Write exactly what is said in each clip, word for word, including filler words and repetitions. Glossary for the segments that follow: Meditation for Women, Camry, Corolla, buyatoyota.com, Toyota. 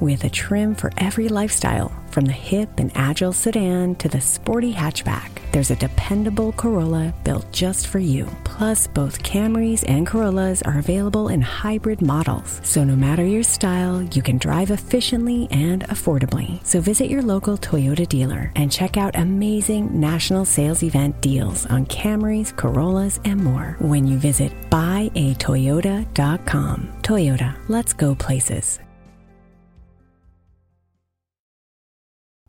with a trim for every lifestyle, from the hip and agile sedan to the sporty hatchback. There's a dependable Corolla built just for you. Plus, both Camrys and Corollas are available in hybrid models. So no matter your style, you can drive efficiently and affordably. So visit your local Toyota dealer and check out amazing national sales event deals on Camrys, Corollas, and more when you visit buy a toyota dot com. Toyota, let's go places.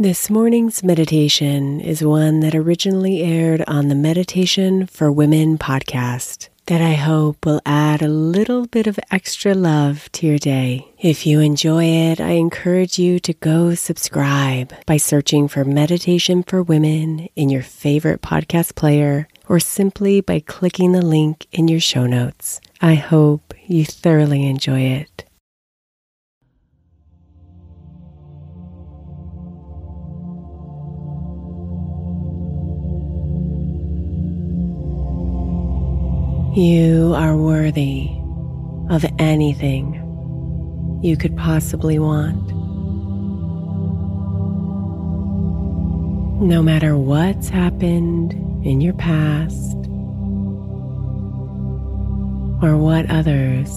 This morning's meditation is one that originally aired on the Meditation for Women podcast that I hope will add a little bit of extra love to your day. If you enjoy it, I encourage you to go subscribe by searching for Meditation for Women in your favorite podcast player or simply by clicking the link in your show notes. I hope you thoroughly enjoy it. You are worthy of anything you could possibly want. No matter what's happened in your past or what others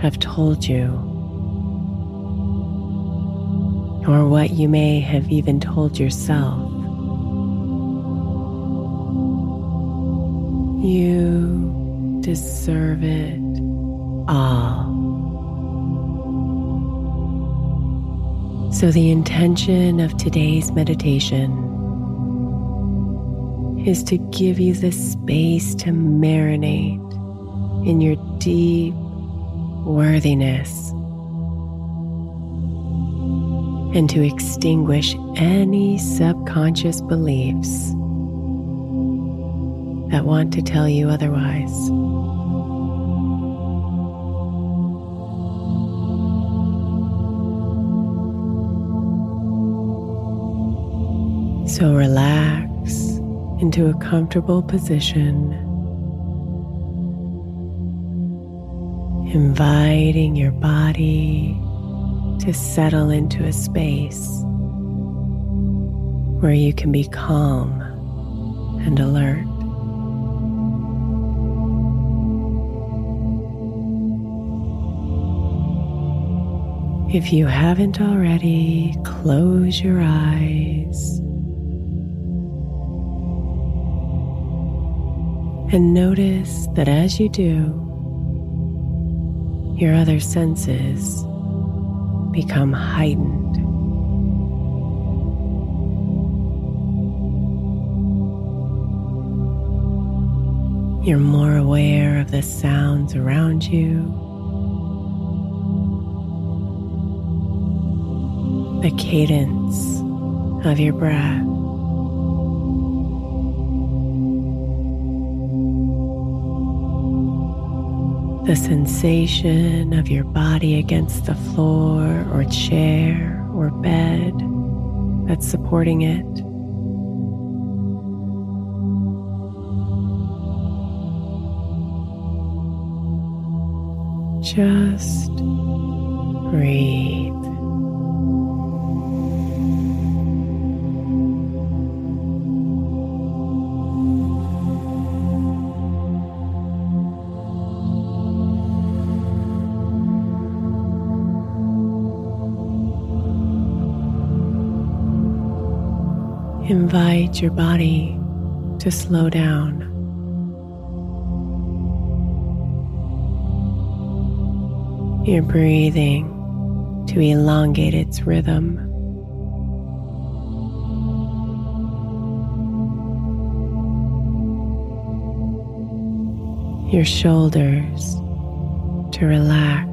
have told you or what you may have even told yourself, you deserve it all. So the intention of today's meditation is to give you the space to marinate in your deep worthiness and to extinguish any subconscious beliefs that want to tell you otherwise. So relax into a comfortable position, inviting your body to settle into a space where you can be calm and alert. If you haven't already, close your eyes and notice that as you do, your other senses become heightened. You're more aware of the sounds around you, the cadence of your breath, the sensation of your body against the floor or chair or bed, that's supporting it. Just breathe. Invite your body to slow down. Your breathing to elongate its rhythm. Your shoulders to relax.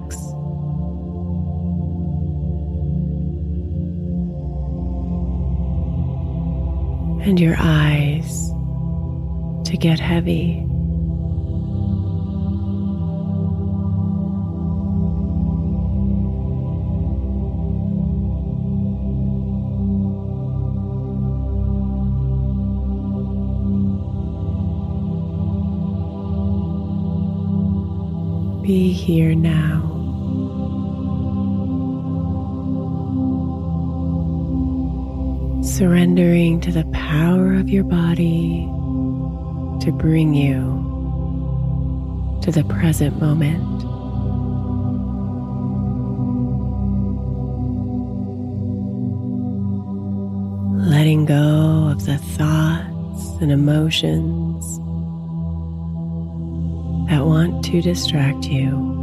And your eyes to get heavy. Be here now. Surrendering to the power of your body to bring you to the present moment. Letting go of the thoughts and emotions that want to distract you.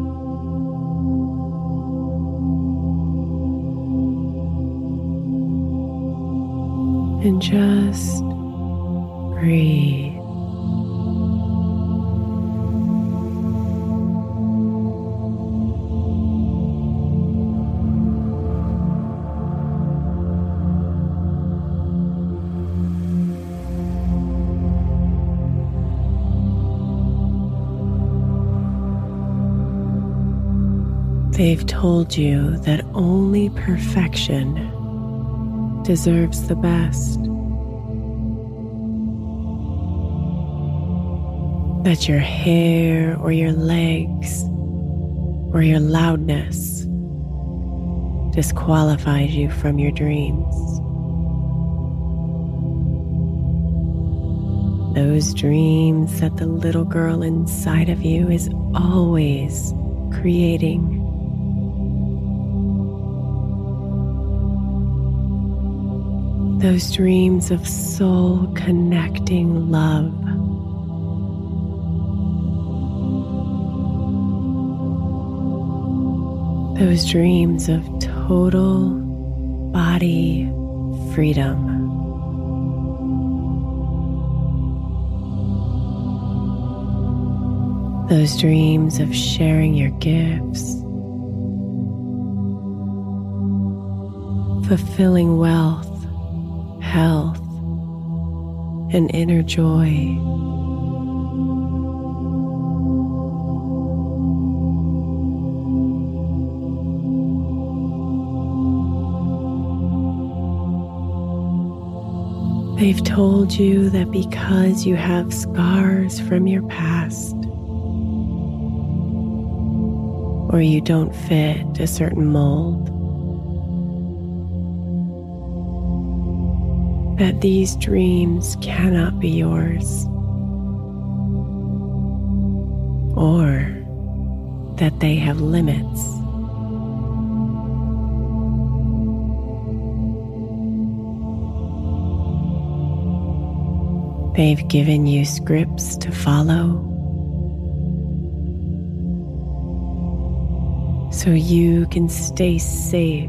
And just breathe. They've told you that only perfection deserves the best. That your hair or your legs or your loudness disqualifies you from your dreams. Those dreams that the little girl inside of you is always creating. Those dreams of soul-connecting love. Those dreams of total body freedom. Those dreams of sharing your gifts. Fulfilling wealth. Health and inner joy. They've told you that because you have scars from your past, or you don't fit a certain mold, that these dreams cannot be yours, or that they have limits. They've given you scripts to follow, so you can stay safe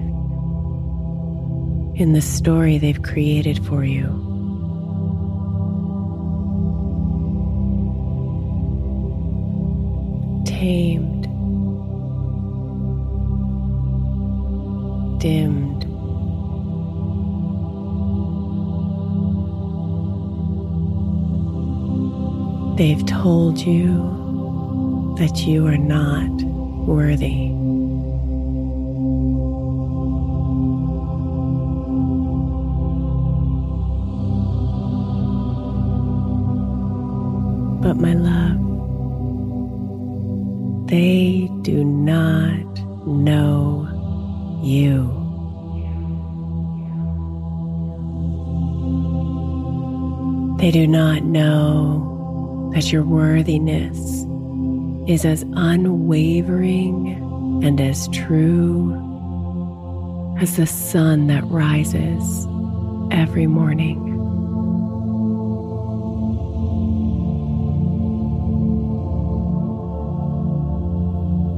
in the story they've created for you. Tamed. Dimmed. They've told you that you are not worthy. my love. They do not know you. They do not know that your worthiness is as unwavering and as true as the sun that rises every morning.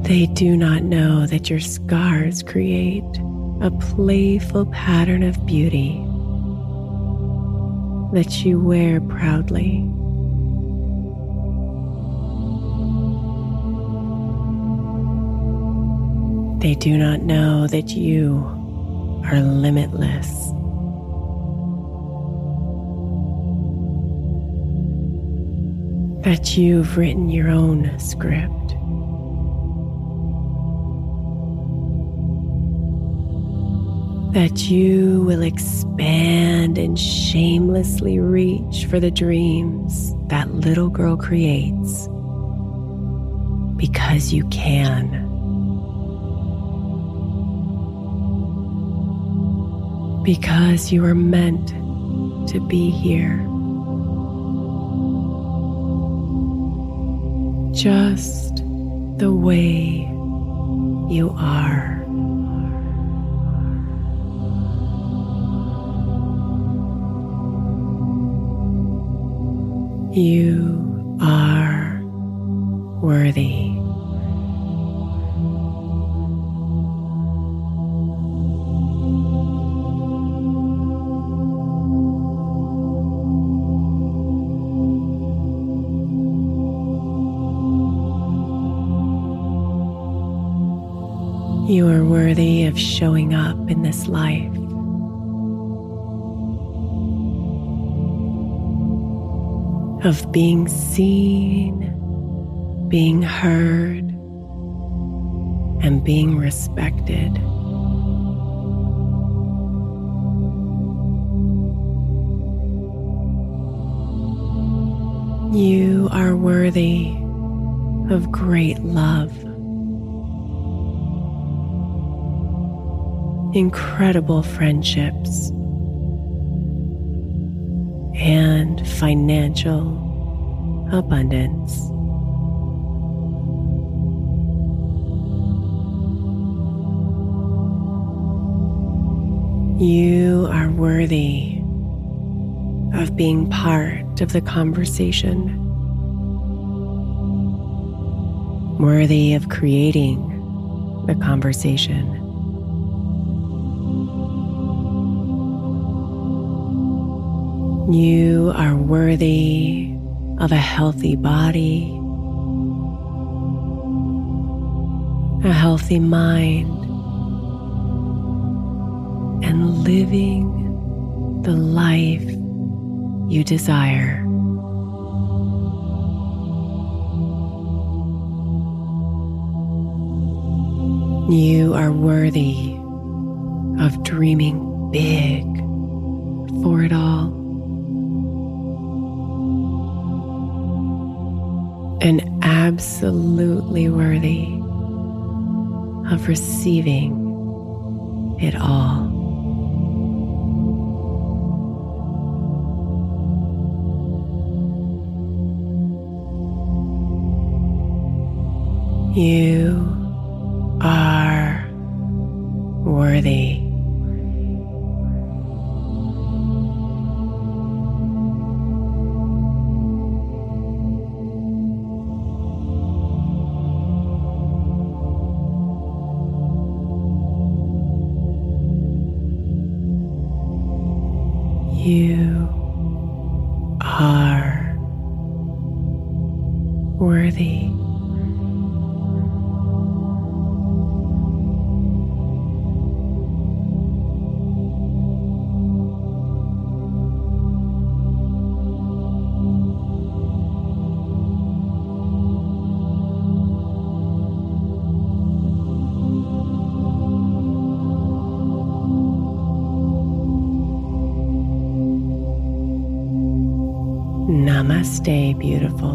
They do not know that your scars create a playful pattern of beauty that you wear proudly. They do not know that you are limitless. That you've written your own script. That you will expand and shamelessly reach for the dreams that little girl creates because you can. Because you are meant to be here. Just the way you are. You are worthy. You are worthy of showing up in this life. Of being seen, being heard, and being respected. You are worthy of great love, incredible friendships, and financial abundance. You are worthy of being part of the conversation, worthy of creating the conversation. You are worthy of a healthy body, a healthy mind, and living the life you desire. You are worthy of dreaming big for it all. And absolutely worthy of receiving it all. You are worthy. You are worthy. Namaste, beautiful.